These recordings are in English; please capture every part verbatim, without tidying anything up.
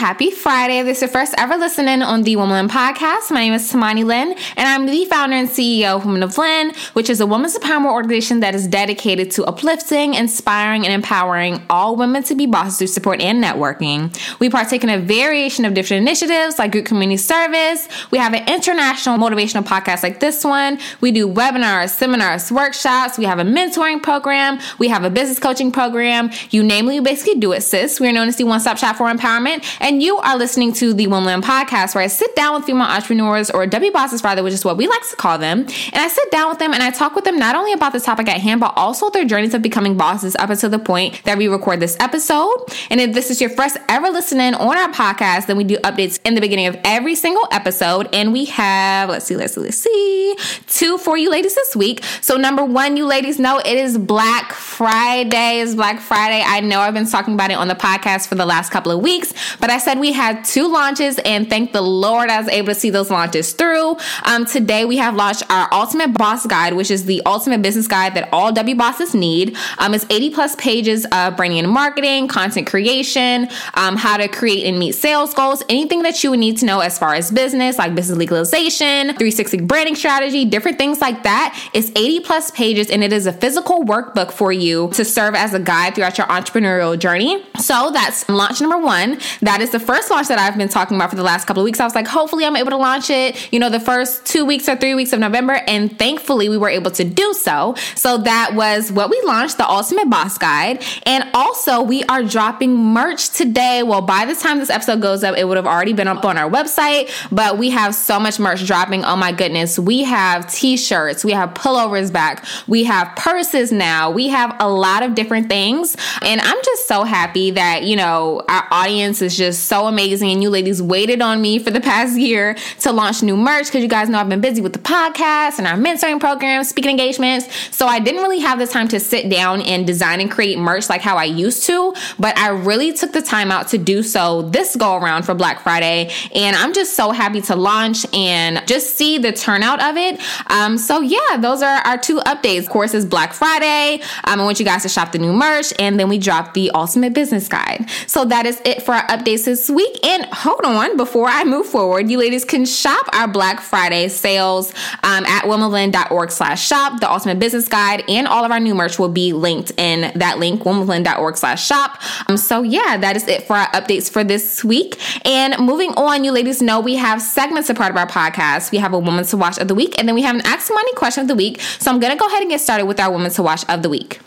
happy Friday. If this is your first ever listening on the Womanland Podcast, my name is Tamani Lynn, and I'm the founder and C E O of Women of Lynn, which is a women's empowerment organization that is dedicated to uplifting, inspiring, and empowering all women to be bosses through support and networking. We partake in a variation of different initiatives like group community service. We have an international motivational podcast like this one. We do webinars, seminars, workshops. We have a mentoring program. We have a business coaching program. You name it, you basically do it, sis. We are known as the one-stop shop for empowerment, and you are listening to the Womanland Podcast, where I sit down with female entrepreneurs, or W bosses rather, which is what we like to call them, and I sit down with them and I talk with them not only about the topic at hand, but also their journeys of becoming bosses up until the point that we record this episode. And if this is your first ever listening on our podcast, then we do updates in the beginning of every single episode, and we have, let's see, let's see, let's see, two for you ladies this week. So number one, you ladies know it is Black Friday. It's Black Friday. I know I've been talking about it on the podcast for the last couple of weeks, but I said we had two launches, and thank the Lord I was able to see those launches through. Um, today we have launched our Ultimate Boss Guide, which is the ultimate business guide that all W bosses need. Um, it's eighty plus pages of branding and marketing, content creation, um, how to create and meet sales goals, anything that you would need to know as far as business, like business legalization, three sixty branding strategy, different things like that. It's eighty plus pages, and it is a physical workbook for you to serve as a guide throughout your entrepreneurial journey. So that's launch number one. That is the first launch that I've been talking about for the last couple of weeks. I was like, hopefully I'm able to launch it, you know, the first two weeks or three weeks of November. And thankfully we were able to do so. So that was what we launched, the Ultimate Boss Guide. And also we are dropping merch today. Well, by the time this episode goes up, it would have already been up on our website, but we have so much merch dropping. Oh my goodness. We have t-shirts, we have pullovers back, we have purses now, we have a lot of different things. And I'm just so happy that, you know, our audience is just so amazing, and you ladies waited on me for the past year to launch new merch, because you guys know I've been busy with the podcast and our mentoring program, speaking engagements. So I didn't really have the time to sit down and design and create merch like how I used to, but I really took the time out to do so this go around for Black Friday. And I'm just so happy to launch and just see the turnout of it. Um, so yeah, those are our two updates. Of course, it's Black Friday. Um, I want you guys to shop the new merch, and then we drop the Ultimate Business Guide. So that is it for our updates this week. And hold on, before I move forward, you ladies can shop our Black Friday sales um, at womanland.org slash shop. The Ultimate Business Guide and all of our new merch will be linked in that link, womanland.org slash shop. Um, so yeah, that is it for our updates for this week. And moving on, you ladies know we have segments a part of our podcast. We have a Woman to Watch of the Week, and then we have an Ask Money Question of the Week. So I'm going to go ahead and get started with our Woman to Watch of the Week.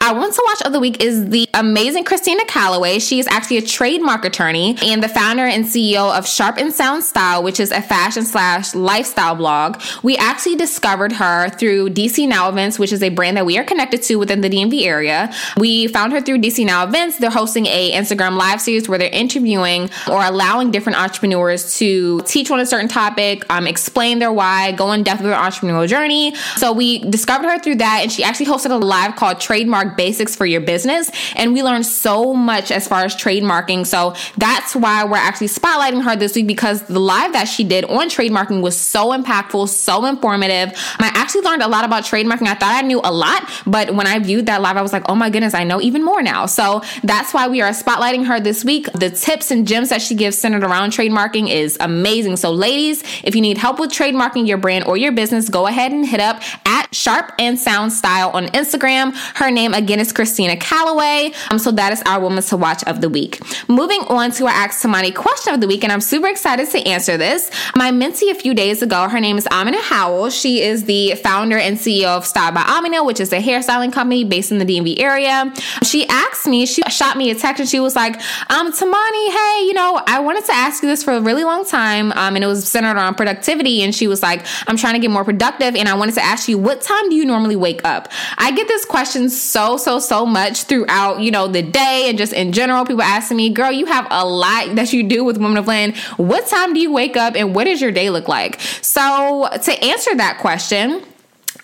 Our Woman to Watch of the Week is the amazing Christina Calloway. She is actually a trademark attorney and the founder and C E O of Sharp and Sound Style, which is a fashion slash lifestyle blog. We actually discovered her through D C Now Events, which is a brand that we are connected to within the D M V area. We found her through D C Now Events. They're hosting a Instagram live series where they're interviewing or allowing different entrepreneurs to teach on a certain topic, um, explain their why, go in depth with their entrepreneurial journey. So we discovered her through that, and she actually hosted a live called Trade Trademark Basics for Your Business, and we learned so much as far as trademarking. So that's why we're actually spotlighting her this week, because the live that she did on trademarking was so impactful, so informative. I actually learned a lot about trademarking. I thought I knew a lot, but when I viewed that live, I was like, oh my goodness, I know even more now. So that's why we are spotlighting her this week. The tips and gems that she gives centered around trademarking is amazing. So ladies, if you need help with trademarking your brand or your business, go ahead and hit up at Sharp and Sound Style on Instagram. Her Her name again is Christina Calloway. Um, so that is our Woman to Watch of the Week. Moving on to our Ask Tamani Question of the Week, and I'm super excited to answer this. My mentee a few days ago, her name is Amina Howell. She is the founder and C E O of Style by Amina, which is a hairstyling company based in the D M V area. She asked me, she shot me a text, and she was like, um, Tamani, hey, you know, I wanted to ask you this for a really long time, um, and it was centered around productivity. And she was like, I'm trying to get more productive, and I wanted to ask you, what time do you normally wake up? I get this question so, so, so much throughout, you know, the day, and just in general, people asking me, girl, you have a lot that you do with Women of Lynn. What time do you wake up, and what does your day look like? So to answer that question,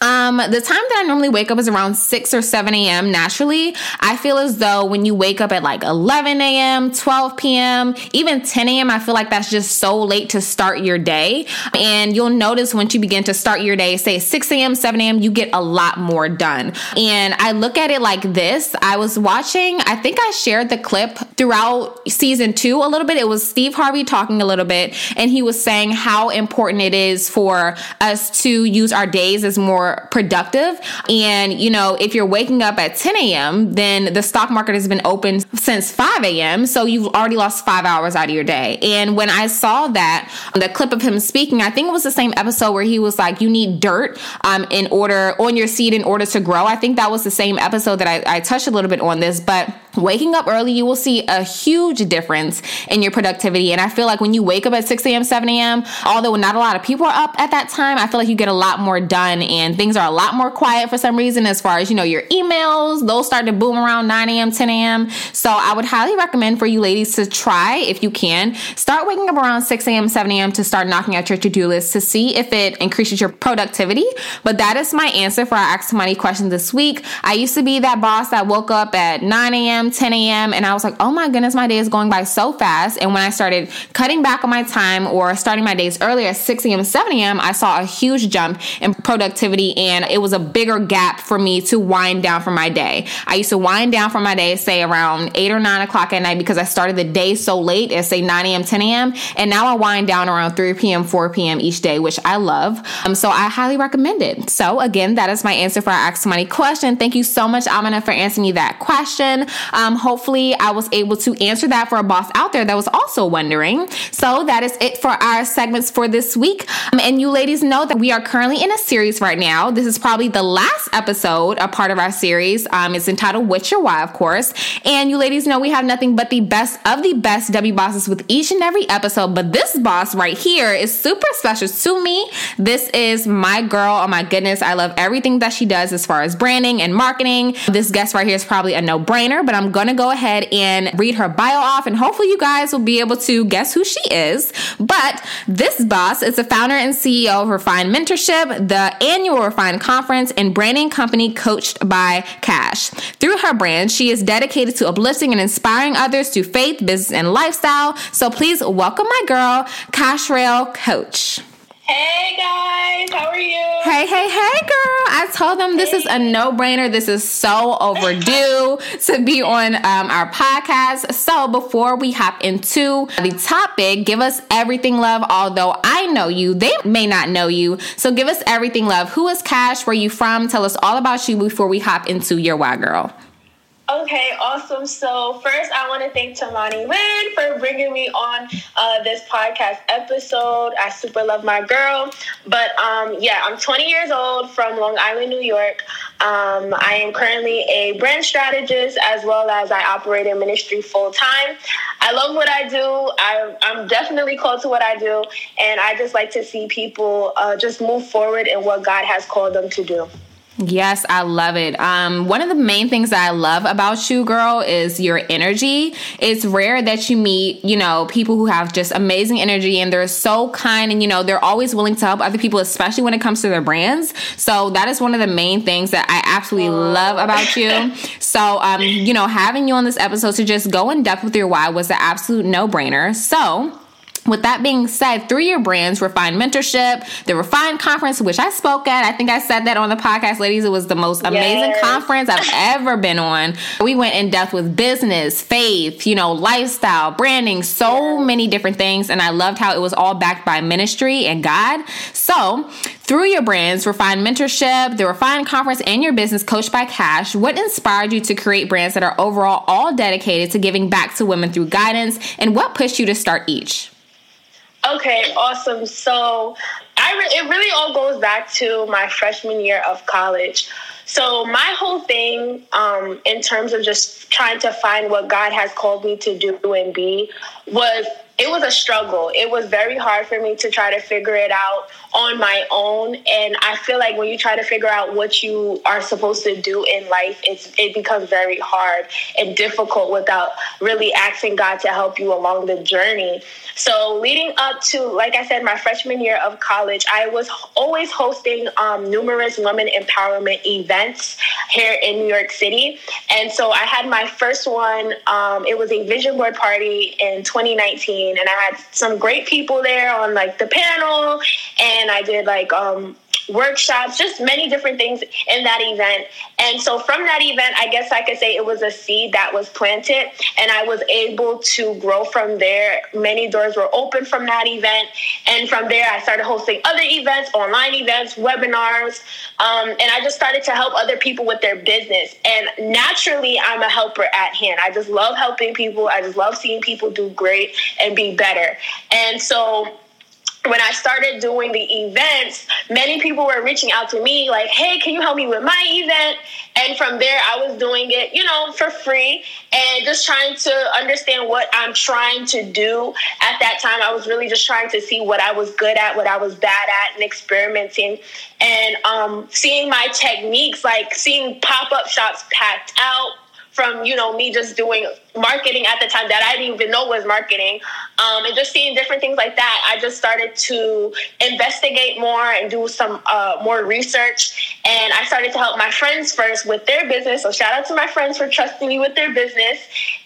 Um, the time that I normally wake up is around six or seven a.m. Naturally, I feel as though when you wake up at like eleven a.m., twelve p.m., even ten a.m., I feel like that's just so late to start your day. And you'll notice once you begin to start your day, say six a.m., seven a.m., you get a lot more done. And I look at it like this. I was watching, I think I shared the clip throughout season two a little bit. It was Steve Harvey talking a little bit, and he was saying how important it is for us to use our days as more productive. And, you know, if you're waking up at ten a.m., then the stock market has been open since five a.m. So you've already lost five hours out of your day. And when I saw that, the clip of him speaking, I think it was the same episode where he was like, you need dirt um, in order on your seed in order to grow. I think that was the same episode that I, I touched a little bit on this, but waking up early, you will see a huge difference in your productivity. And I feel like when you wake up at six a.m., seven a.m., although not a lot of people are up at that time, I feel like you get a lot more done, and things are a lot more quiet for some reason as far as, you know, your emails. Those start to boom around nine a.m., ten a.m. So I would highly recommend for you ladies to try, if you can, start waking up around six a.m., seven a.m. to start knocking out your to-do list to see if it increases your productivity. But that is my answer for our Ask Tamani question this week. I used to be that boss that woke up at nine a.m., ten a.m. and I was like, oh my goodness, my day is going by so fast. And when I started cutting back on my time or starting my days earlier at six a.m., seven a.m., I saw a huge jump in productivity, and it was a bigger gap for me to wind down for my day. I used to wind down for my day, say around eight or nine o'clock at night, because I started the day so late at say nine a.m., ten a.m. and now I wind down around three p.m., four p.m. each day, which I love. Um, so I highly recommend it. So again, that is my answer for our Ask Tamani question. Thank you so much, Amina, for answering me that question. Um, hopefully I was able to answer that for a boss out there that was also wondering. So that is it for our segments for this week. Um, and you ladies know that we are currently in a series right now. This is probably the last episode, a part of our series. Um, it's entitled What's Your Why, of course. And you ladies know we have nothing but the best of the best W bosses with each and every episode. But this boss right here is super special to me. This is my girl. Oh my goodness. I love everything that she does as far as branding and marketing. This guest right here is probably a no-brainer, but I'm I'm going to go ahead and read her bio off, and hopefully you guys will be able to guess who she is. But this boss is the founder and C E O of Refined Mentorship, the annual Refined Conference, and branding company Coached by Cash. Through her brand, she is dedicated to uplifting and inspiring others through faith, business, and lifestyle. So please welcome my girl, Cacharel Coach. Hey guys, how are you? Hey, hey, hey girl. I told them this hey. is a no-brainer. This is so overdue to be on um, our podcast. So before we hop into the topic, give us everything, love. Although I know you, they may not know you. So give us everything, love. Who is Cash? Where you from? Tell us all about you before we hop into your why, girl. Okay, awesome. So first, I want to thank Tamani Lynn for bringing me on uh, this podcast episode. I super love my girl. But um, yeah, I'm twenty years old from Long Island, New York. Um, I am currently a brand strategist, as well as I operate in ministry full time. I love what I do. I, I'm definitely called to what I do. And I just like to see people uh, just move forward in what God has called them to do. Yes, I love it. Um, one of the main things that I love about you, girl, is your energy. It's rare that you meet, you know, people who have just amazing energy, and they're so kind, and, you know, they're always willing to help other people, especially when it comes to their brands. So that is one of the main things that I absolutely love about you. So, um, you know, having you on this episode to just go in depth with your why was an absolute no-brainer. So with that being said, through your brands, Refined Mentorship, the Refined Conference, which I spoke at, I think I said that on the podcast, ladies, it was the most amazing yes. conference I've ever been on. We went in depth with business, faith, you know, lifestyle, branding, so yes. many different things. And I loved how it was all backed by ministry and God. So through your brands, Refined Mentorship, the Refined Conference, and your business, Coached by Cash, what inspired you to create brands that are overall all dedicated to giving back to women through guidance? And what pushed you to start each? Okay, awesome. So I re- it really all goes back to my freshman year of college. So my whole thing um, in terms of just trying to find what God has called me to do and be was, it was a struggle. It was very hard for me to try to figure it out on my own. And I feel like when you try to figure out what you are supposed to do in life, it's, it becomes very hard and difficult without really asking God to help you along the journey. So leading up to, like I said, my freshman year of college, college, I was always hosting um, numerous women empowerment events here in New York City. And so I had my first one. Um, it was a vision board party in twenty nineteen. And I had some great people there on like the panel. And I did like um, workshops, just many different things in that event. And so from that event, I guess I could say it was a seed that was planted, and I was able to grow from there. Many doors were open from that event. And from there, I started hosting other events, online events, webinars. Um, and I just started to help other people with their business. And naturally, I'm a helper at hand. I just love helping people. I just love seeing people do great and be better. And so when I started doing the events, many people were reaching out to me like, hey, can you help me with my event? And from there, I was doing it, you know, for free and just trying to understand what I'm trying to do. At that time, I was really just trying to see what I was good at, what I was bad at, and experimenting and um, seeing my techniques, like seeing pop-up shops packed out from, you know, me just doing marketing at the time that I didn't even know was marketing, um, and just seeing different things like that. I just started to investigate more and do some uh, more research. And I started to help my friends first with their business. So shout out to my friends for trusting me with their business.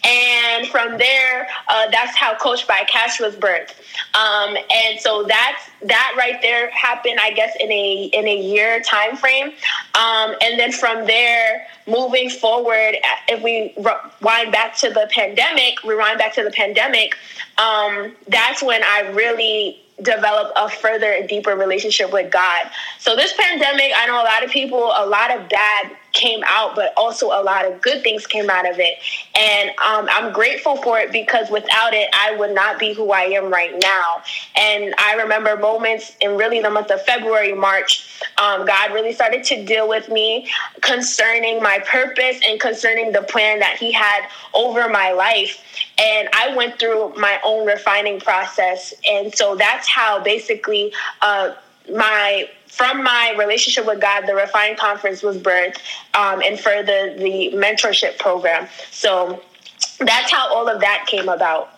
And from there, uh, that's how Coached by Cash was birthed. Um, and so that's, that right there happened, I guess, in a, in a year time frame. Um, and then from there, moving forward, if we wind back to the The pandemic, rewind back to the pandemic, um, that's when I really developed a further and deeper relationship with God. So this pandemic, I know a lot of people, a lot of bad came out, but also a lot of good things came out of it. And um, I'm grateful for it, because without it, I would not be who I am right now. And I remember moments in really the month of February, March, um, God really started to deal with me concerning my purpose and concerning the plan that he had over my life. And I went through my own refining process. And so that's how basically uh, my From my relationship with God, the Refined Conference was birthed, um, and further the mentorship program. So that's how all of that came about.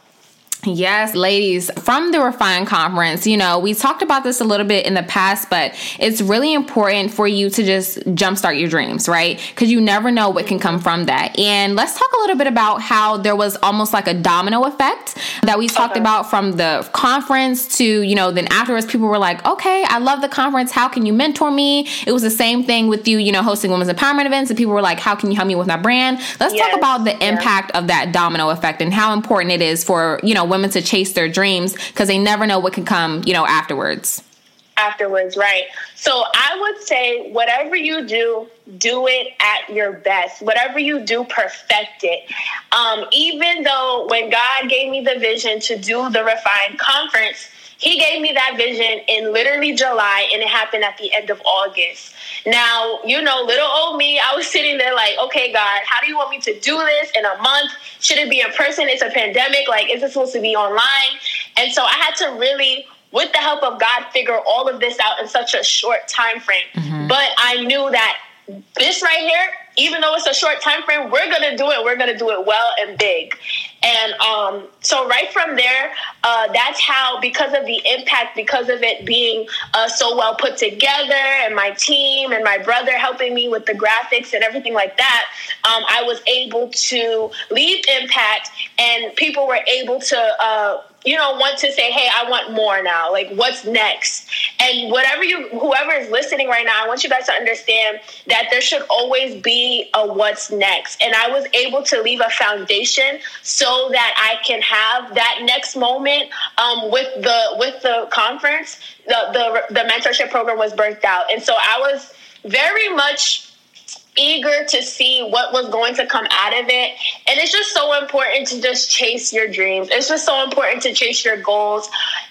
Yes, ladies, from the Refined Conference, you know, we talked about this a little bit in the past, but it's really important for you to just jumpstart your dreams, right? Because you never know what can come from that. And let's talk a little bit about how there was almost like a domino effect that we talked okay. about from the conference to, you know, then afterwards people were like, okay, I love the conference. How can you mentor me? It was the same thing with you, you know, hosting women's empowerment events, and people were like, how can you help me with my brand? Let's yes. talk about the impact yeah. of that domino effect and how important it is for, you know, women to chase their dreams, because they never know what can come, you know, afterwards. Afterwards, right. So I would say whatever you do, do it at your best. Whatever you do, perfect it. Um, even though when God gave me the vision to do the Refined Conference, he gave me that vision in literally July, and it happened at the end of August. Now, you know, little old me, I was sitting there like, okay, God, how do you want me to do this in a month? Should it be in person? It's a pandemic. Like, is it supposed to be online? And so I had to really, with the help of God, figure all of this out in such a short time frame. Mm-hmm. But I knew that this right here, even though it's a short time frame, we're going to do it. We're going to do it well and big. And um, so right from there, uh, that's how, because of the impact, because of it being uh, so well put together, and my team and my brother helping me with the graphics and everything like that, um, I was able to leave impact, and people were able to, uh, you know, want to say, hey, I want more now. Like, what's next? And whatever you, whoever is listening right now, I want you guys to understand that there should always be a what's next. And I was able to leave a foundation so that I can have that next moment um, with the with the conference. The, the the mentorship program was birthed out, and so I was very much eager to see what was going to come out of it. And it's just so important to just chase your dreams. It's just so important to chase your goals.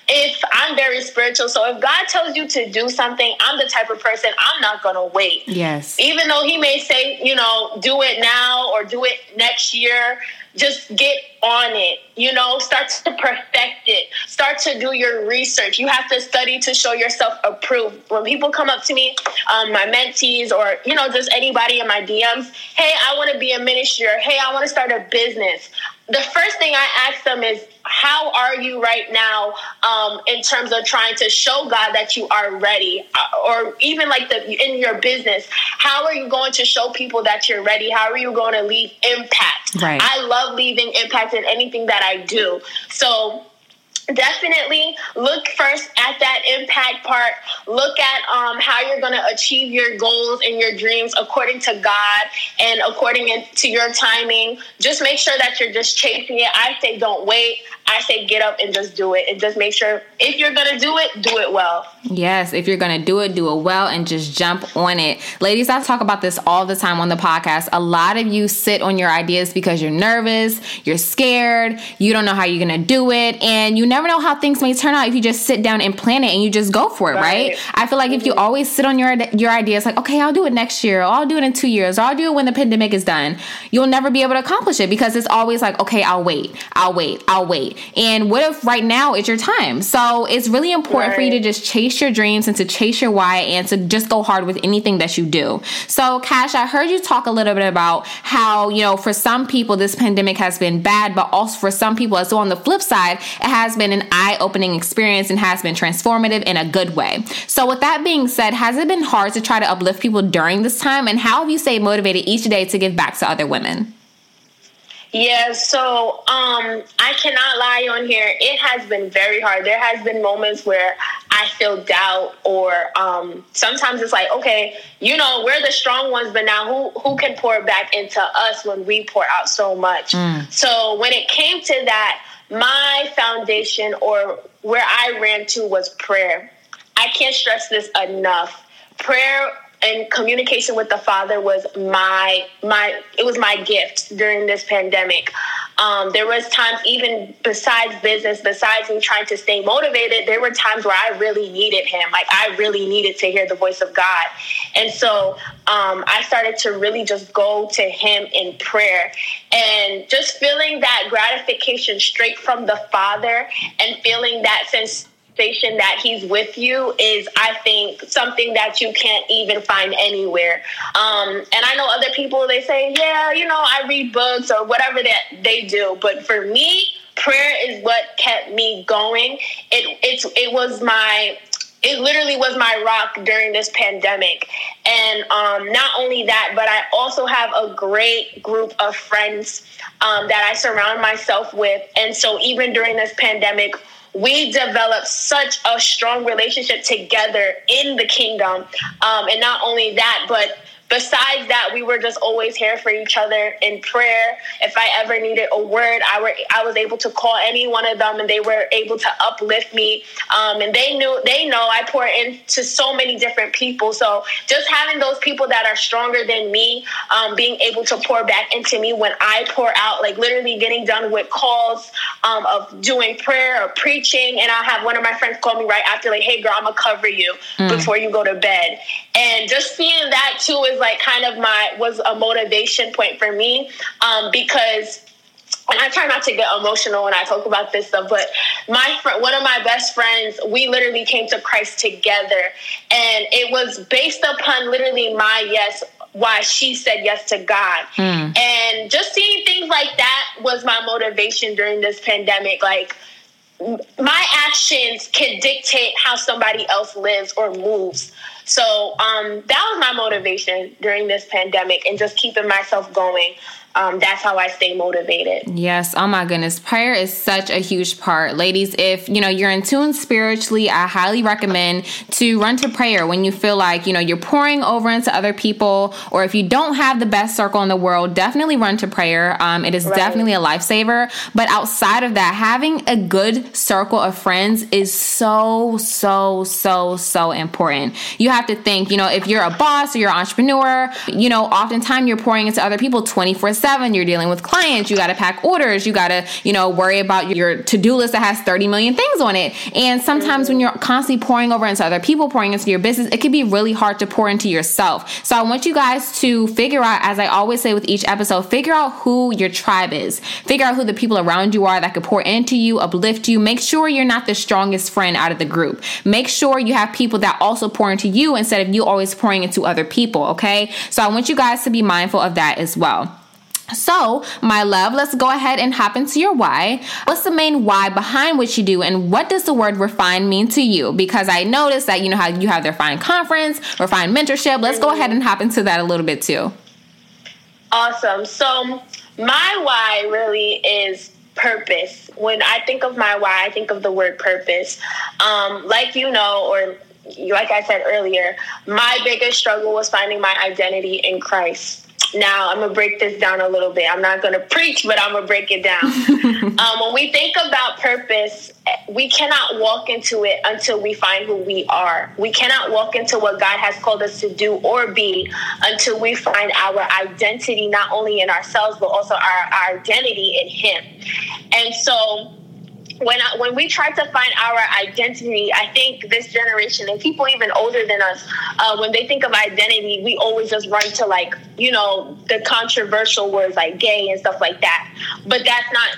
If I'm very spiritual, so if God tells you to do something, I'm the type of person, I'm not going to wait. Yes. Even though he may say, you know, do it now or do it next year, just get on it, you know, start to perfect it, start to do your research. You have to study to show yourself approved. When people come up to me, um, my mentees or, you know, just anybody in my D Ms, hey, I want to be a minister. Hey, I want to start a business. the first thing I ask them is, how are you right now um, in terms of trying to show God that you are ready? Or even like the in your business, how are you going to show people that you're ready? How are you going to leave impact? Right. I love leaving impact in anything that I do. So definitely look first at that impact part. Look at um, how you're going to achieve your goals and your dreams according to God and according to your timing. Just make sure that you're just chasing it. I say don't wait. I say get up and just do it. And just make sure if you're going to do it, do it well. Yes, if you're going to do it, do it well and just jump on it. Ladies, I talk about this all the time on the podcast. A lot of you sit on your ideas because you're nervous, you're scared, you don't know how you're going to do it, and you never never know how things may turn out if you just sit down and plan it and you just go for it, right? right? I feel like if you always sit on your your ideas like, okay, I'll do it next year, or I'll do it in two years, or I'll do it when the pandemic is done, you'll never be able to accomplish it because it's always like, okay, I'll wait, I'll wait, I'll wait. And what if right now is your time? So it's really important right. for you to just chase your dreams and to chase your why and to just go hard with anything that you do. So Cash, I heard you talk a little bit about how, you know, for some people this pandemic has been bad, but also for some people, so on the flip side, it has been an eye-opening experience and has been transformative in a good way. So with that being said, has it been hard to try to uplift people during this time? And how have you stayed motivated each day to give back to other women? Yeah, so um, I cannot lie on here. It has been very hard. There has been moments where I feel doubt, or um, sometimes it's like, okay, you know, we're the strong ones, but now who who can pour back into us when we pour out so much? Mm. So when it came to that, my foundation or where I ran to was prayer. I can't stress this enough. Prayer and communication with the Father was my, my, it was my gift during this pandemic. Um, there was times, even besides business, besides me trying to stay motivated, there were times where I really needed him. Like I really needed to hear the voice of God. And so um, I started to really just go to him in prayer and just feeling that gratification straight from the Father and feeling that sense that he's with you is, I think, something that you can't even find anywhere. Um, and I know other people, they say, yeah, you know, I read books or whatever that they do. But for me, prayer is what kept me going. It it's it was my it literally was my rock during this pandemic. And um, not only that, but I also have a great group of friends um, that I surround myself with. And so even during this pandemic, we developed such a strong relationship together in the kingdom. Um, and not only that, but besides that, we were just always here for each other in prayer. If I ever needed a word, I were I was able to call any one of them, and they were able to uplift me. Um, and they knew they know I pour into so many different people. So just having those people that are stronger than me, um, being able to pour back into me when I pour out, like literally getting done with calls um, of doing prayer or preaching, and I'll have one of my friends call me right after, like, "Hey, girl, I'm gonna cover you mm. before you go to bed." And just seeing that too is like kind of my was a motivation point for me, um, because, and I try not to get emotional when I talk about this stuff, but my fr- one of my best friends, we literally came to Christ together, and it was based upon literally my yes, why she said yes to God. Mm. And just seeing things like that was my motivation during this pandemic. Like, my actions can dictate how somebody else lives or moves. So um, that was my motivation during this pandemic, and just keeping myself going. Um, that's how I stay motivated. Yes. Oh my goodness. Prayer is such a huge part. Ladies, if you know, you're in tune spiritually, I highly recommend to run to prayer when you feel like, you know, you're pouring over into other people, or if you don't have the best circle in the world, definitely run to prayer. Um, it is right. definitely a lifesaver. But outside of that, having a good circle of friends is so, so, so, so important. You have to think, you know, if you're a boss or you're an entrepreneur, you know, oftentimes you're pouring into other people twenty-four seven, you're dealing with clients, you got to pack orders, you got to, you know, worry about your to-do list that has thirty million things on it. And sometimes when you're constantly pouring over into other people, pouring into your business, it can be really hard to pour into yourself. So I want you guys to figure out, as I always say with each episode, figure out who your tribe is, figure out who the people around you are that could pour into you, uplift you. Make sure you're not the strongest friend out of the group. Make sure you have people that also pour into you instead of you always pouring into other people. Okay. So I want you guys to be mindful of that as well. So, my love, let's go ahead and hop into your why. What's the main why behind what you do, and what does the word refine mean to you? Because I noticed that, you know, how you have the Refined Conference, Refined Mentorship. Let's go ahead and hop into that a little bit too. Awesome. So, my why really is purpose. When I think of my why, I think of the word purpose. Um, like you know, or like I said earlier, my biggest struggle was finding my identity in Christ. Now, I'm going to break this down a little bit. I'm not going to preach, but I'm going to break it down. um, when we think about purpose, we cannot walk into it until we find who we are. We cannot walk into what God has called us to do or be until we find our identity, not only in ourselves, but also our, our identity in Him. And so When I, when we try to find our identity, I think this generation and people even older than us, uh, when they think of identity, we always just run to, like, you know, the controversial words like gay and stuff like that. But that's not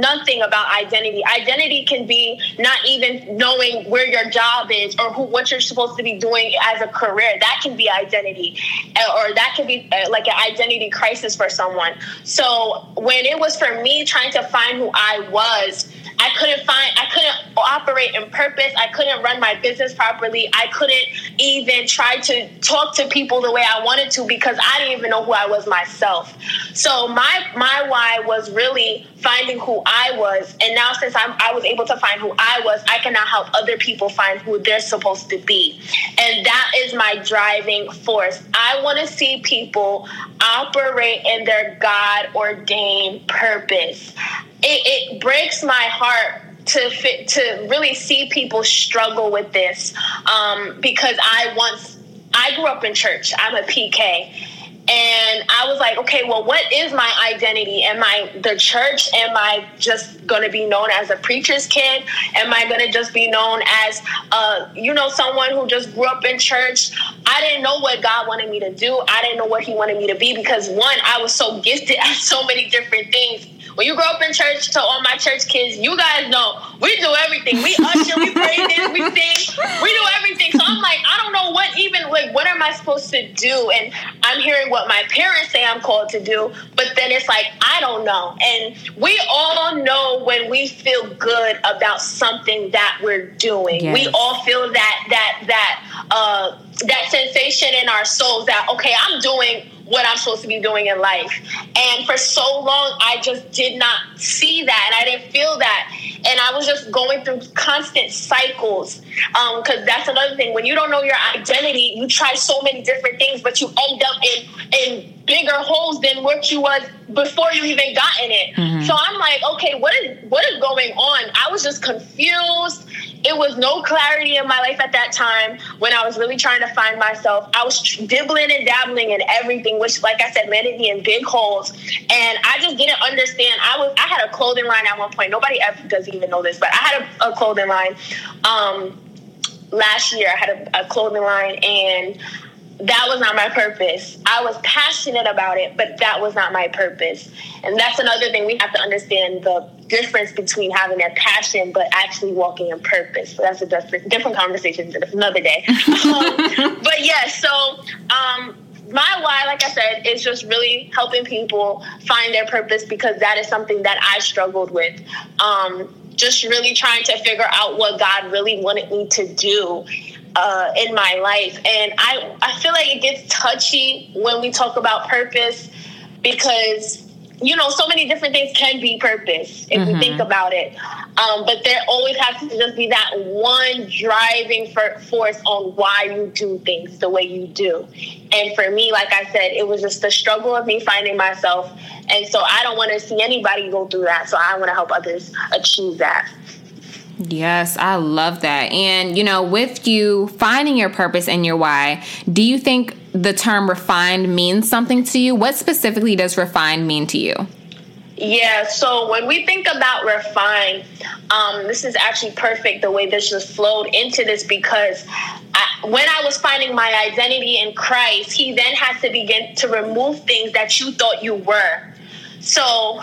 nothing about identity. Identity can be not even knowing where your job is or who what you're supposed to be doing as a career. That can be identity, or that could be like an identity crisis for someone. So when it was for me trying to find who I was, I couldn't find, I couldn't operate in purpose. I couldn't run my business properly. I couldn't even try to talk to people the way I wanted to because I didn't even know who I was myself. So my my why was really finding who I was. And now since I'm, I was able to find who I was, I can now help other people find who they're supposed to be. And that is my driving force. I want to see people operate in their God-ordained purpose. It, it breaks my heart to fit, to really see people struggle with this um, because I once, I grew up in church. I'm a P K. And I was like, okay, well, what is my identity? Am I the church? Am I just going to be known as a preacher's kid? Am I going to just be known as, uh, you know, someone who just grew up in church? I didn't know what God wanted me to do. I didn't know what He wanted me to be because, one, I was so gifted at so many different things. When you grow up in church, to all my church kids, you guys know we do everything. We usher, we praise, we sing, we do everything. So I'm like, I don't know what even, like, what am I supposed to do? And I'm hearing what my parents say I'm called to do, but then it's like, I don't know. And we all know when we feel good about something that we're doing. Yes. We all feel that, that, that, uh, that sensation in our souls that, okay, I'm doing what I'm supposed to be doing in life. And for so long, I just did not see that. And I didn't feel that. And I was just going through constant cycles. Um, because that's another thing. When you don't know your identity, you try so many different things, but you end up in, in bigger holes than what you was before you even got in it. Mm-hmm. So I'm like, okay, what is, what is going on? I was just confused. It was no clarity in my life at that time when I was really trying to find myself. I was dibbling and dabbling in everything, which, like I said, landed me in big holes. And I just didn't understand. I was I had a clothing line at one point. Nobody ever doesn't even know this, but I had a, a clothing line. Um, last year, I had a, a clothing line, and that was not my purpose. I was passionate about it, but that was not my purpose. And that's another thing we have to understand, the difference between having that passion but actually walking in purpose. So that's a different, different conversation for another day. um, but yeah, so um, my why, like I said, is just really helping people find their purpose because that is something that I struggled with. Um, just really trying to figure out what God really wanted me to do Uh, in my life. And I, I feel like it gets touchy when we talk about purpose because, you know, so many different things can be purpose if mm-hmm. we think about it. Um, but there always has to just be that one driving for, force on why you do things the way you do. And for me, like I said, it was just the struggle of me finding myself. And so I don't want to see anybody go through that. So I want to help others achieve that. Yes, I love that. And, you know, with you finding your purpose and your why, do you think the term refined means something to you? What specifically does refined mean to you? Yeah, so when we think about refined, um, this is actually perfect the way this just flowed into this because I, when I was finding my identity in Christ, He then has to begin to remove things that you thought you were. So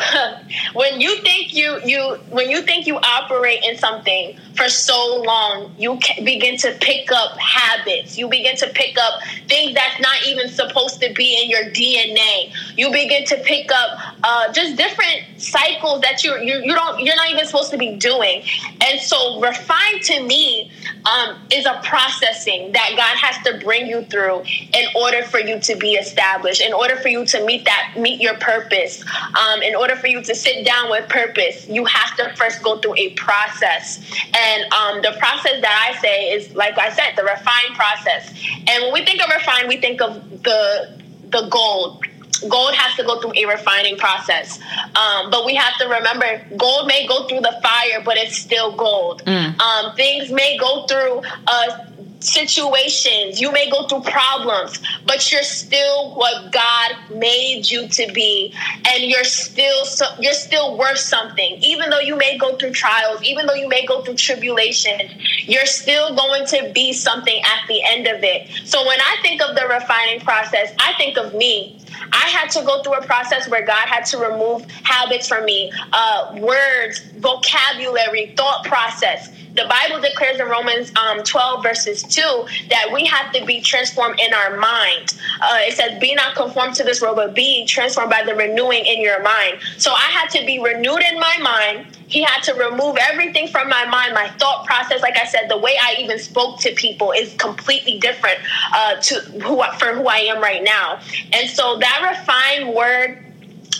when you think you, you when you think you operate in something for so long, you begin to pick up habits. You begin to pick up things that's not even supposed to be in your D N A. You begin to pick up uh, just different cycles that you you you don't you're not even supposed to be doing. And so refined to me um, is a processing that God has to bring you through in order for you to be established, in order for you to meet that meet your purpose. Um, in order for you to sit down with purpose, you have to first go through a process. And um, the process that I say is, like I said, the refined process. And when we think of refined, we think of the the gold. Gold has to go through a refining process. Um, but we have to remember, gold may go through the fire, but it's still gold. Mm. Um, things may go through uh, situations. You may go through problems, but you're still what God made you to be. And you're still so, you're still worth something. Even though you may go through trials, even though you may go through tribulations, you're still going to be something at the end of it. So when I think of the refining process, I think of me. I had to go through a process where God had to remove habits from me, uh, words, vocabulary, thought process. The Bible declares in Romans um, twelve, verses two, that we have to be transformed in our mind. Uh, it says, be not conformed to this world, but be transformed by the renewing in your mind. So I had to be renewed in my mind. He had to remove everything from my mind, my thought process. Like I said, the way I even spoke to people is completely different uh, to who for who I am right now. And so that refined word,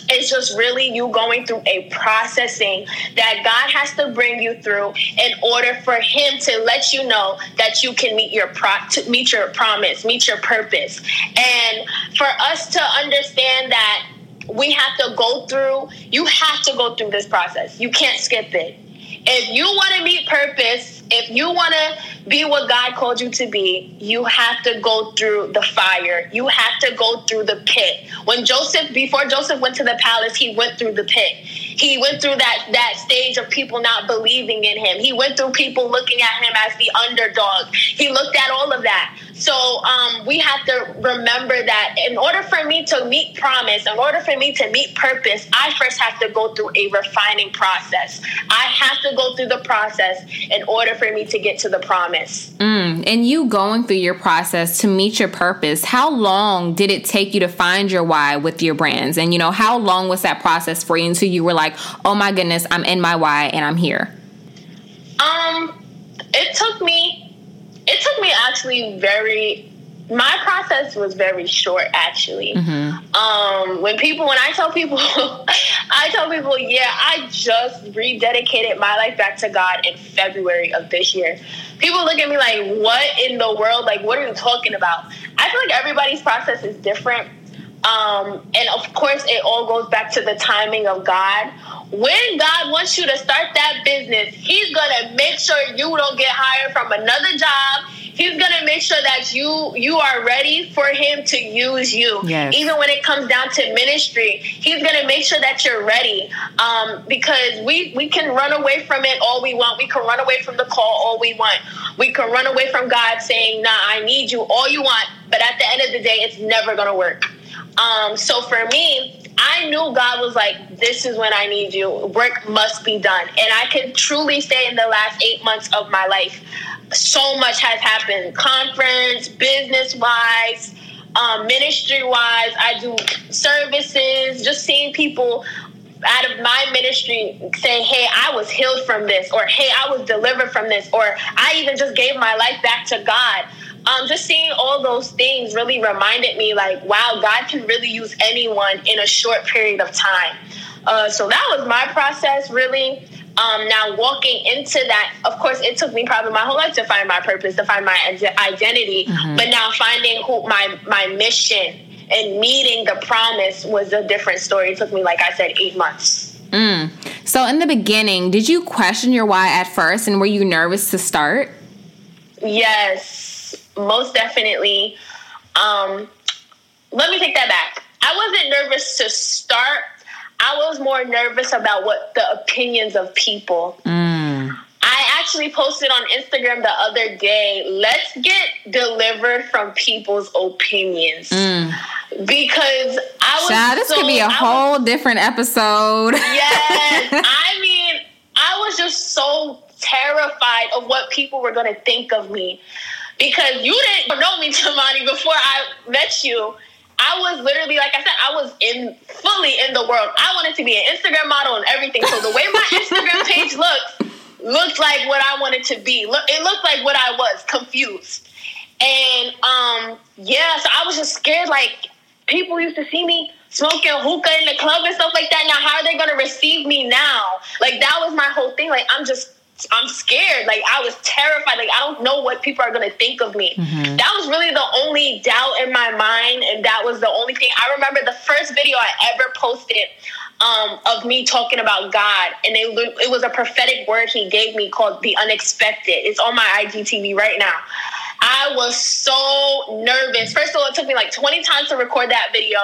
it's just really you going through a processing that God has to bring you through in order for him to let you know that you can meet your pro- to meet your promise, meet your purpose. And for us to understand that we have to go through, you have to go through this process. You can't skip it. If you want to meet purpose, if you want to be what God called you to be, you have to go through the fire. You have to go through the pit. When Joseph, before Joseph went to the palace, he went through the pit. He went through that, that stage of people not believing in him. He went through people looking at him as the underdog. He looked at all of that. So um, we have to remember that in order for me to meet promise, in order for me to meet purpose, I first have to go through a refining process. I have to go through the process in order for me to get to the promise. Mm, and you going through your process to meet your purpose, how long did it take you to find your why with your brands? And, you know, how long was that process for you until you were like, oh, my goodness, I'm in my why and I'm here? Um, it took me... It took me actually very, my process was very short, actually. Mm-hmm. Um, when people, when I tell people, I tell people, yeah, I just rededicated my life back to God in February of this year. People look at me like, what in the world? Like, what are you talking about? I feel like everybody's process is different. Um, and of course, it all goes back to the timing of God. When God wants you to start that business, he's going to make sure you don't get hired from another job. He's going to make sure that you you are ready for him to use you. Yes. Even when it comes down to ministry, he's going to make sure that you're ready. Um, because we, we can run away from it all we want. We can run away from the call all we want. We can run away from God saying, nah, I need you all you want. But at the end of the day, it's never going to work. Um, so for me, I knew God was like, this is when I need you. Work must be done. And I can truly say in the last eight months of my life, so much has happened. Conference, business-wise, um, ministry-wise. I do services, just seeing people out of my ministry saying, hey, I was healed from this, or hey, I was delivered from this, or I even just gave my life back to God. Um, just seeing all those things really reminded me, like, wow, God can really use anyone in a short period of time. Uh, so that was my process, really. Um, now, walking into that, of course, it took me probably my whole life to find my purpose, to find my identity. Mm-hmm. But now finding who my, my mission and meeting the promise was a different story. It took me, like I said, eight months. Mm. So in the beginning, did you question your why at first, and were you nervous to start? Yes. Most definitely. Um, let me take that back. I wasn't nervous to start. I was more nervous about what the opinions of people. Mm. I actually posted on Instagram the other day, let's get delivered from people's opinions. Mm. Because I was Child, this so, could be a I whole was, different episode. Yes. I mean, I was just so terrified of what people were going to think of me. Because you didn't know me, Tamani, before I met you. I was literally, like I said, I was in fully in the world. I wanted to be an Instagram model and everything. So the way my Instagram page looks, looked like what I wanted to be. It looked like what I was, confused. And, um, yeah, so I was just scared. Like, people used to see me smoking hookah in the club and stuff like that. Now, how are they going to receive me now? Like, that was my whole thing. Like, I'm just I'm scared. Like, I was terrified. Like, I don't know what people are going to think of me. Mm-hmm. That was really the only doubt in my mind, and that was the only thing. I remember the first video I ever posted um, of me talking about God, and it, it was a prophetic word he gave me called The Unexpected. It's on my I G T V right now. I was so nervous. First of all, it took me like twenty times to record that video.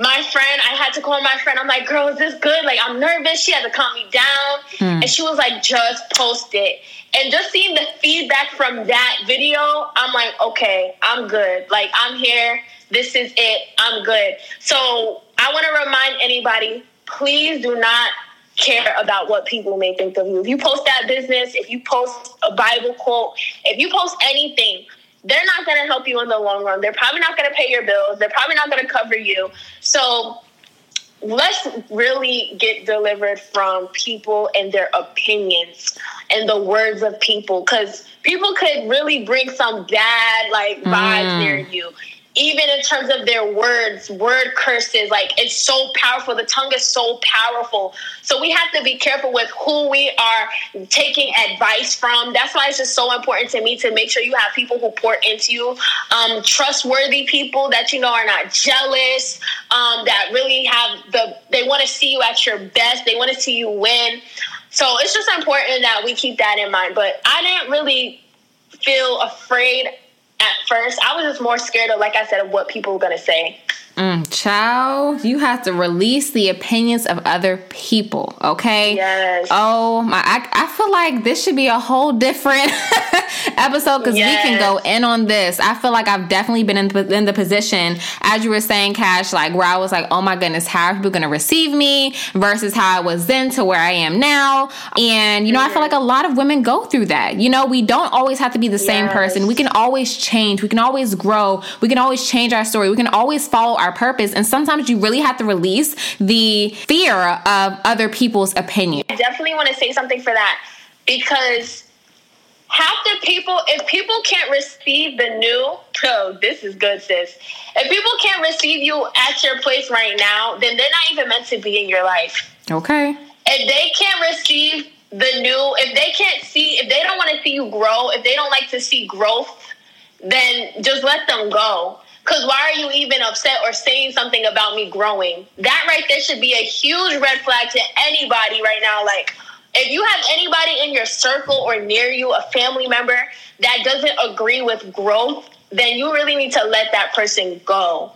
My friend, I had to call my friend. I'm like, girl, is this good? Like, I'm nervous. She had to calm me down. Mm. And she was like, just post it. And just seeing the feedback from that video, I'm like, okay, I'm good. Like, I'm here. This is it. I'm good. So I want to remind anybody, please do not care about what people may think of you. If you post that business, if you post a Bible quote, if you post anything, they're not going to help you in the long run. They're probably not going to pay your bills. They're probably not going to cover you. So let's really get delivered from people and their opinions and the words of people, because people could really bring some bad, like, vibes mm. near you, even in terms of their words, word curses. Like, it's so powerful. The tongue is so powerful. So we have to be careful with who we are taking advice from. That's why it's just so important to me to make sure you have people who pour into you, um, trustworthy people that you know are not jealous, um, that really have the, they want to see you at your best. They want to see you win. So it's just important that we keep that in mind. But I didn't really feel afraid at first. I was just more scared of, like I said, of what people were going to say. Mm, child, you have to release the opinions of other people, okay? Yes. Oh, my, I, I feel like this should be a whole different episode, because yes. we can go in on this. I feel like I've definitely been in, in the position, as you were saying, Cash, like where I was like, oh my goodness, how are people going to receive me versus how I was then to where I am now? And, you know, mm-hmm. I feel like a lot of women go through that. You know, we don't always have to be the yes. same person. We can always change. We can always grow. We can always change our story. We can always follow our purpose, and sometimes you really have to release the fear of other people's opinion. I definitely want to say something for that, because half the people, if people can't receive the new, oh, this is good, sis. If people can't receive you at your place right now, then they're not even meant to be in your life. Okay. If they can't receive the new, if they can't see, if they don't want to see you grow, if they don't like to see growth, then just let them go. Because why are you even upset or saying something about me growing? That right there should be a huge red flag to anybody right now. Like, if you have anybody in your circle or near you, a family member, that doesn't agree with growth, then you really need to let that person go.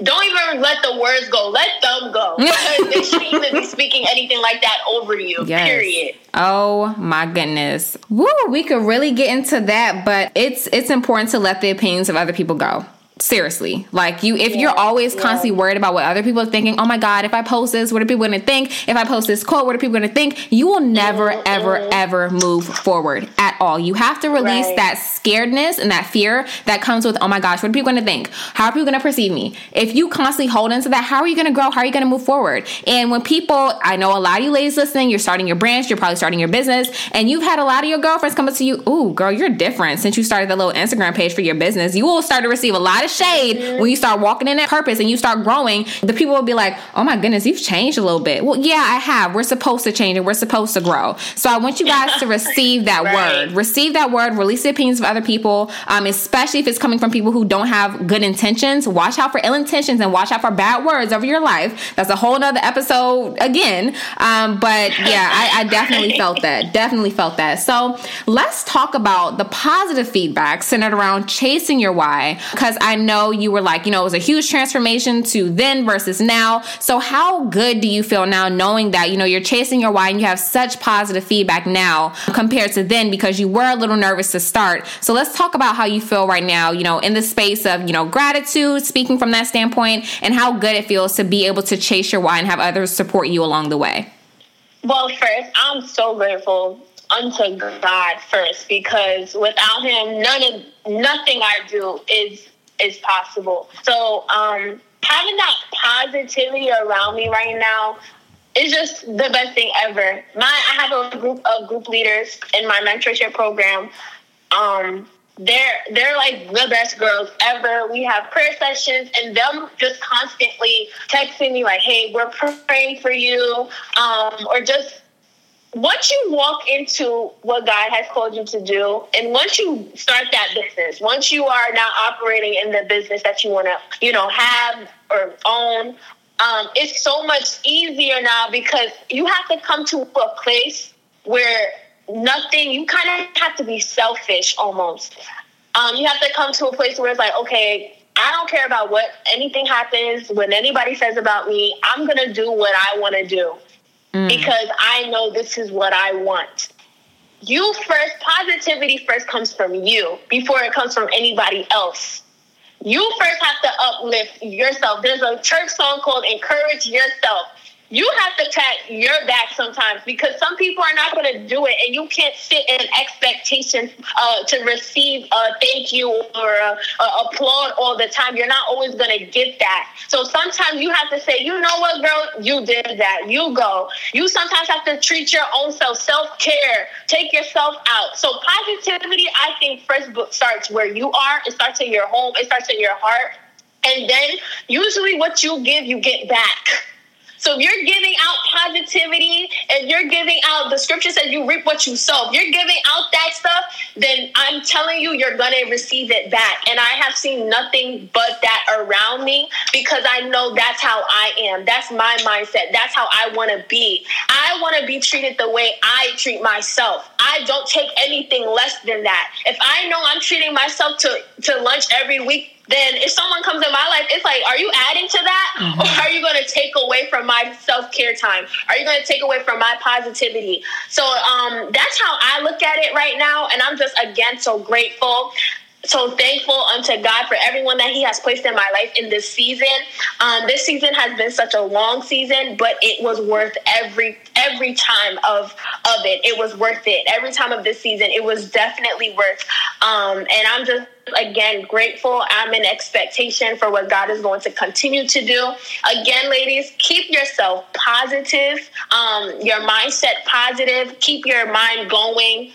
Don't even let the words go. Let them go. Because they shouldn't even be speaking anything like that over you, yes. period. Oh, my goodness. Woo, we could really get into that, but it's it's important to let the opinions of other people go. Seriously, like you, if yeah, you're always constantly yeah. worried about what other people are thinking, oh my God, if I post this, what are people going to think? If I post this quote, what are people going to think? You will never, mm-hmm. ever, ever move forward at all. You have to release right. that scaredness and that fear that comes with, oh my gosh, what are people going to think? How are people going to perceive me? If you constantly hold into that, how are you going to grow? How are you going to move forward? And when people, I know a lot of you ladies listening, you're starting your branch, you're probably starting your business, and you've had a lot of your girlfriends come up to you, ooh, girl, you're different since you started the little Instagram page for your business. You will start to receive a lot of shade when you start walking in that purpose and you start growing. The people will be like, oh my goodness, you've changed a little bit. Well, yeah, I have. We're supposed to change and we're supposed to grow. So I want you guys to receive that right. word. Receive that word. Release the opinions of other people, um, especially if it's coming from people who don't have good intentions. Watch out for ill intentions and watch out for bad words over your life. That's a whole nother episode again. Um, but yeah, I, I definitely felt that. Definitely felt that. So let's talk about the positive feedback centered around chasing your why, because I I know you were like, you know, it was a huge transformation to then versus now. So how good do you feel now knowing that, you know, you're chasing your why and you have such positive feedback now compared to then, because you were a little nervous to start. So let's talk about how you feel right now, you know, in the space of, you know, gratitude, speaking from that standpoint, and how good it feels to be able to chase your why and have others support you along the way. Well, first, I'm so grateful unto God first, because without him, none of nothing I do is is possible. So um, having that positivity around me right now is just the best thing ever. My I have a group of group leaders in my mentorship program. Um, they're they're like the best girls ever. We have prayer sessions, and them just constantly texting me like, "Hey, we're praying for you," um, or just. Once you walk into what God has called you to do, and once you start that business, once you are now operating in the business that you want to, you know, have or own, um, it's so much easier now, because you have to come to a place where nothing, you kind of have to be selfish almost. Um, you have to come to a place where it's like, okay, I don't care about what anything happens, when anybody says about me, I'm going to do what I want to do. Because I know this is what I want. You first, positivity first comes from you before it comes from anybody else. You first have to uplift yourself. There's a church song called Encourage Yourself. You have to pat your back sometimes, because some people are not going to do it, and you can't sit in expectation uh, to receive a thank you or a, a applaud all the time. You're not always going to get that. So sometimes you have to say, you know what, girl, you did that. You go. You sometimes have to treat your own self, self-care, take yourself out. So positivity, I think, first starts where you are. It starts in your home. It starts in your heart. And then usually what you give, you get back. So if you're giving out positivity, and you're giving out, the scripture says you reap what you sow. If you're giving out that stuff, then I'm telling you, you're going to receive it back. And I have seen nothing but that around me, because I know that's how I am. That's my mindset. That's how I want to be. I want to be treated the way I treat myself. I don't take anything less than that. If I know I'm treating myself to, to lunch every week, then if someone comes in my life, it's like, are you adding to that? Mm-hmm. Or are you going to take away from my self-care time? Are you going to take away from my positivity? So um, that's how I look at it right now. And I'm just, again, so grateful, so thankful unto God for everyone that he has placed in my life in this season. Um, this season has been such a long season, but it was worth every every time of, of it. It was worth it. Every time of this season, it was definitely worth. Um, and I'm just, again, grateful. I'm in expectation for what God is going to continue to do. Again, ladies, keep yourself positive, um, your mindset positive, keep your mind going.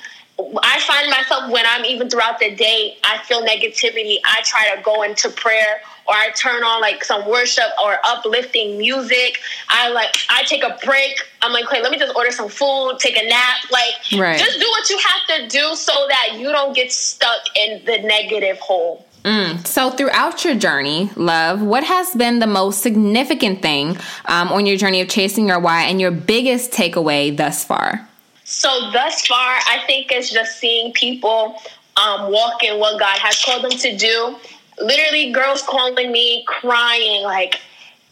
I find myself when I'm even throughout the day, I feel negativity. I try to go into prayer, or I turn on like some worship or uplifting music. I like I take a break. I'm like, okay, let me just order some food, take a nap. Like, right. Just do what you have to do so that you don't get stuck in the negative hole. Mm. So throughout your journey, love, what has been the most significant thing um, on your journey of chasing your why, and your biggest takeaway thus far? So thus far, I think it's just seeing people um, walk in what God has called them to do. Literally, girls calling me, crying, like,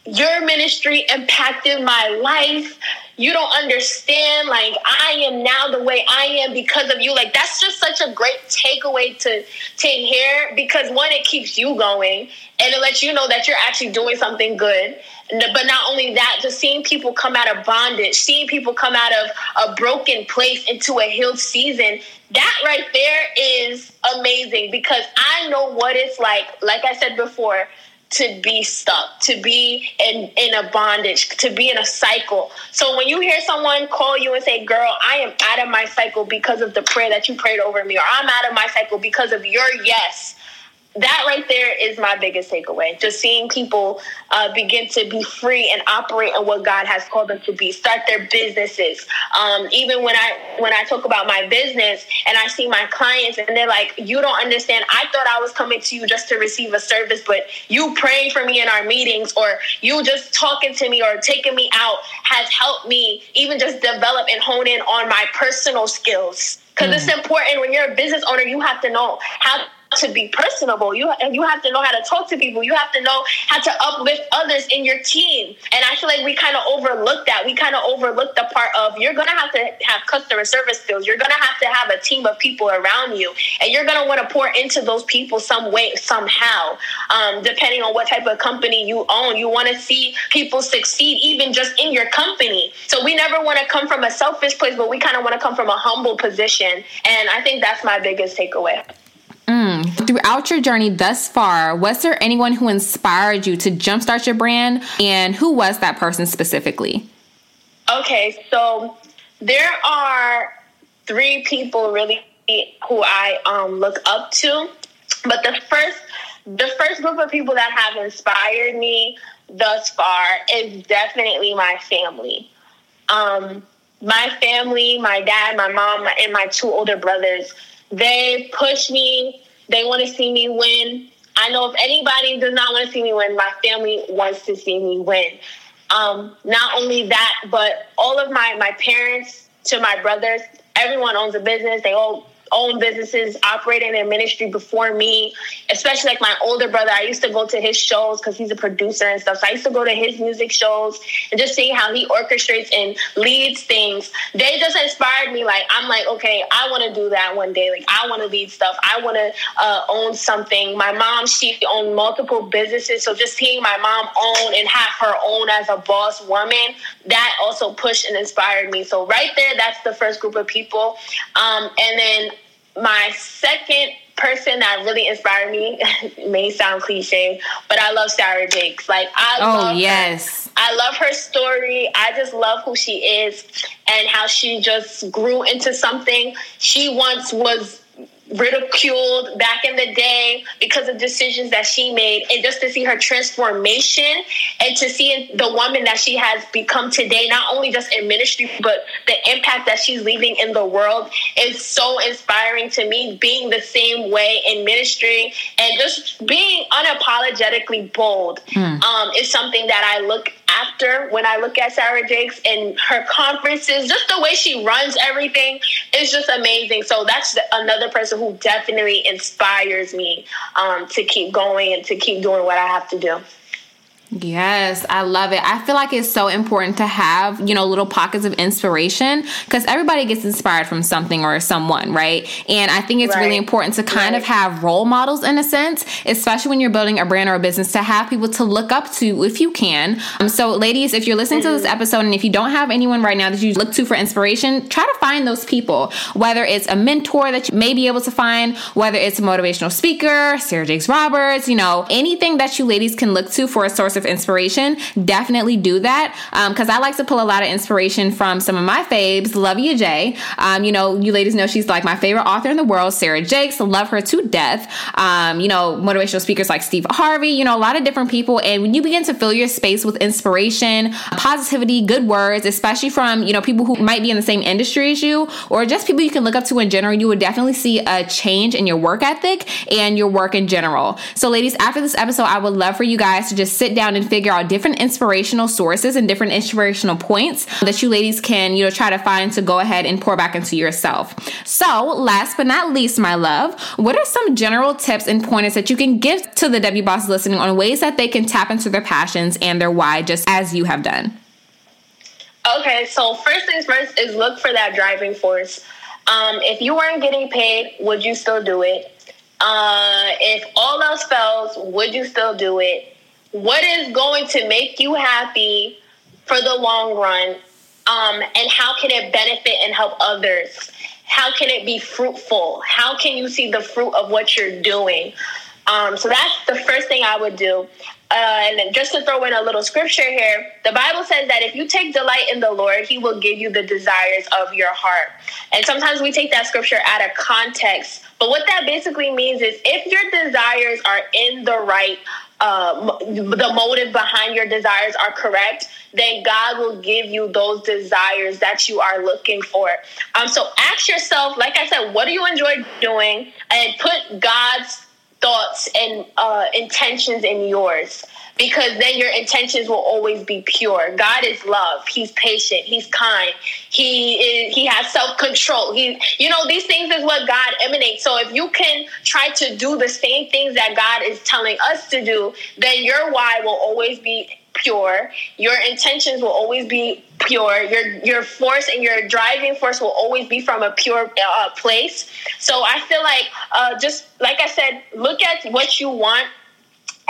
your ministry impacted my life. You don't understand. Like, I am now the way I am because of you. Like, that's just such a great takeaway to, to hear, because, one, it keeps you going, and it lets you know that you're actually doing something good. But not only that, just seeing people come out of bondage, seeing people come out of a broken place into a healed season, that right there is amazing, because I know what it's like, like I said before, to be stuck, to be in, in a bondage, to be in a cycle. So when you hear someone call you and say, girl, I am out of my cycle because of the prayer that you prayed over me, or I'm out of my cycle because of your yes, that right there is my biggest takeaway. Just seeing people uh, begin to be free and operate in what God has called them to be, start their businesses. Um, even when I when I talk about my business and I see my clients and they're like, you don't understand. I thought I was coming to you just to receive a service, but you praying for me in our meetings, or you just talking to me or taking me out, has helped me even just develop and hone in on my personal skills. Because mm. it's important when you're a business owner, you have to know how to be personable. You you have to know how to talk to people. You have to know how to uplift others in your team. And I feel like we kind of overlooked that. We kind of overlooked the part of you're going to have to have customer service skills. You're going to have to have a team of people around you. And you're going to want to pour into those people some way, somehow, um, depending on what type of company you own. You want to see people succeed even just in your company. So we never want to come from a selfish place, but we kind of want to come from a humble position. And I think that's my biggest takeaway. Mm. Throughout your journey thus far, was there anyone who inspired you to jumpstart your brand? And who was that person specifically? Okay, so there are three people really who I um, look up to. But the first, the first group of people that have inspired me thus far is definitely my family. Um, my family, my dad, my mom, and my two older brothers, they push me. They want to see me win. I know if anybody does not want to see me win, my family wants to see me win. Um, not only that, but all of my, my parents to my brothers, everyone owns a business. They all own businesses, operating in ministry before me, especially like my older brother. I used to go to his shows because he's a producer and stuff. So I used to go to his music shows and just seeing how he orchestrates and leads things. They just inspired me. Like, I'm like, okay, I want to do that one day. Like, I want to lead stuff. I want to uh, own something. My mom, she owned multiple businesses. So just seeing my mom own and have her own as a boss woman, that also pushed and inspired me. So right there, that's the first group of people. Um, and then my second person that really inspired me may sound cliche, but I love Sarah Jakes. Like, I oh, love yes. her. I love her story. I just love who she is and how she just grew into something. She once was ridiculed back in the day because of decisions that she made, and just to see her transformation and to see the woman that she has become today, not only just in ministry, but the impact that she's leaving in the world is so inspiring to me, being the same way in ministry and just being unapologetically bold. Mm. Um, is something that I look after when I look at Sarah Jakes and her conferences. Just the way she runs everything is just amazing. So that's another person who definitely inspires me um, to keep going and to keep doing what I have to do. Yes, I love it. I feel like it's so important to have, you know, little pockets of inspiration, because everybody gets inspired from something or someone, right? And I think it's right. really important to kind right. of have role models in a sense, especially when you're building a brand or a business, to have people to look up to if you can. Um, so ladies, if you're listening mm-hmm. to this episode and if you don't have anyone right now that you look to for inspiration, try to find those people, whether it's a mentor that you may be able to find, whether it's a motivational speaker, Sarah Jakes Roberts, you know, anything that you ladies can look to for a source of inspiration, definitely do that. Um, cause I like to pull a lot of inspiration from some of my faves, Lovia J. Um, you know, you ladies know she's like my favorite author in the world, Sarah Jakes, love her to death. Um, you know, motivational speakers like Steve Harvey, you know, a lot of different people. And when you begin to fill your space with inspiration, positivity, good words, especially from, you know, people who might be in the same industry as you, or just people you can look up to in general, you would definitely see a change in your work ethic and your work in general. So ladies, after this episode, I would love for you guys to just sit down and figure out different inspirational sources and different inspirational points that you ladies can, you know, try to find to go ahead and pour back into yourself. So last but not least, my love, what are some general tips and pointers that you can give to the W Bosses listening on ways that they can tap into their passions and their why, just as you have done? Okay, so first things first is look for that driving force. Um, if you weren't getting paid, would you still do it? Uh, if all else fails, would you still do it? What is going to make you happy for the long run? Um, and how can it benefit and help others? How can it be fruitful? How can you see the fruit of what you're doing? Um, so that's the first thing I would do. Uh, and then just to throw in a little scripture here, the Bible says that if you take delight in the Lord, he will give you the desires of your heart. And sometimes we take that scripture out of context. But what that basically means is if your desires are in the right Uh, the motive behind your desires are correct, then God will give you those desires that you are looking for. Um, so ask yourself, like I said, what do you enjoy doing? And put God's thoughts and uh, intentions in yours, because then your intentions will always be pure. God is love. He's patient. He's kind. He is, he has self-control. He, you know, these things is what God emanates. So if you can try to do the same things that God is telling us to do, then your why will always be pure. Your intentions will always be pure. Your your force and your driving force will always be from a pure uh, place. So I feel like uh, just like I said, look at what you want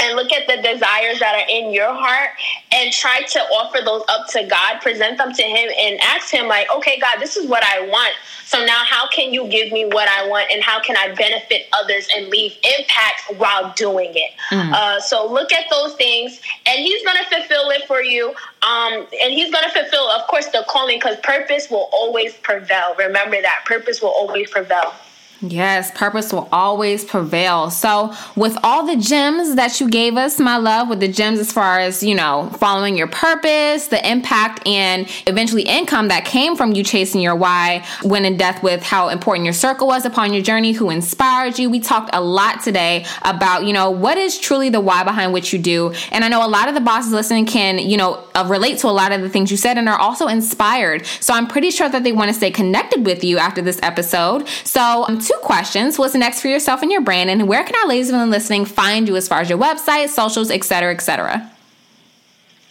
and look at the desires that are in your heart and try to offer those up to God, present them to him and ask him like, okay, God, this is what I want. So now how can you give me what I want and how can I benefit others and leave impact while doing it? Mm. Uh, so look at those things and he's going to fulfill it for you. Um, and he's going to fulfill, of course, the calling, because purpose will always prevail. Remember that purpose will always prevail. Yes, purpose will always prevail. So with all the gems that you gave us, my love, with the gems as far as, you know, following your purpose, the impact and eventually income that came from you chasing your why, when in depth with how important your circle was upon your journey, who inspired you. We talked a lot today about, you know, what is truly the why behind what you do. And I know a lot of the bosses listening can, you know, uh, relate to a lot of the things you said and are also inspired. So I'm pretty sure that they want to stay connected with you after this episode. So um, two questions. What's next for yourself and your brand? And where can our ladies and listening find you as far as your website, socials, et cetera, et cetera?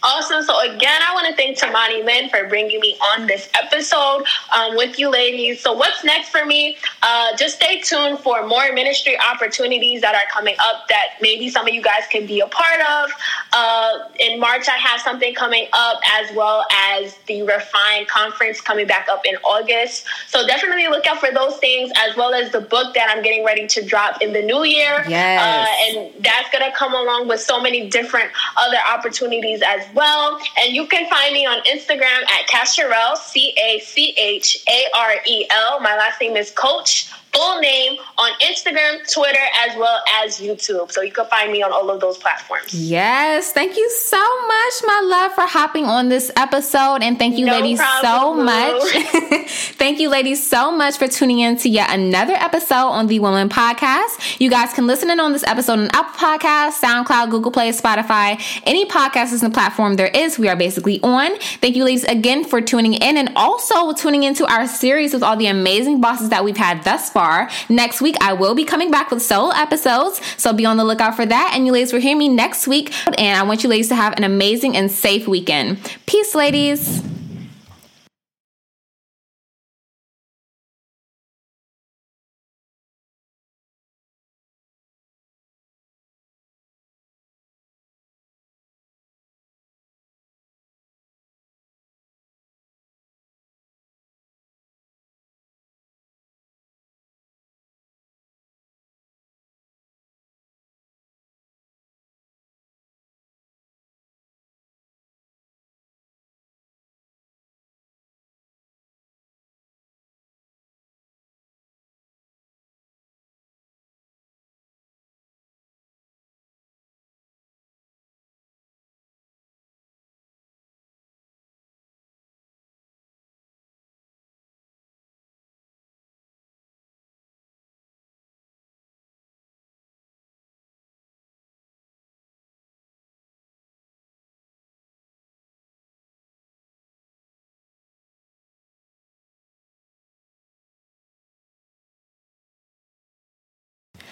Awesome. So again, I want to thank Tamani Lynn for bringing me on this episode um, with you ladies. So what's next for me? Uh, just stay tuned for more ministry opportunities that are coming up that maybe some of you guys can be a part of. Uh, in March, I have something coming up, as well as the Refined Conference coming back up in August. So definitely look out for those things, as well as the book that I'm getting ready to drop in the new year. Yes. Uh, and that's going to come along with so many different other opportunities as well. And you can find me on Instagram at Cacharel, C A C H A R E L. My last name is Coach, full name, on Instagram, Twitter, as well as YouTube. So you can find me on all of those platforms. Yes. Thank you so much, my love, for hopping on this episode. And thank you, no ladies, problem. so much. Thank you, ladies, so much for tuning in to yet another episode on the Woman Podcast. You guys can listen in on this episode on Apple Podcasts, SoundCloud, Google Play, Spotify, any podcast listening platform there is, we are basically on. Thank you, ladies, again for tuning in and also tuning into our series with all the amazing bosses that we've had thus far. Far. Next week, I will be coming back with solo episodes, so be on the lookout for that. And you ladies will hear me next week. And I want you ladies to have an amazing and safe weekend. Peace, ladies.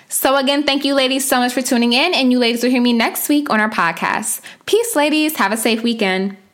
So again, thank you ladies so much for tuning in, and you ladies will hear me next week on our podcast. Peace, ladies. Have a safe weekend.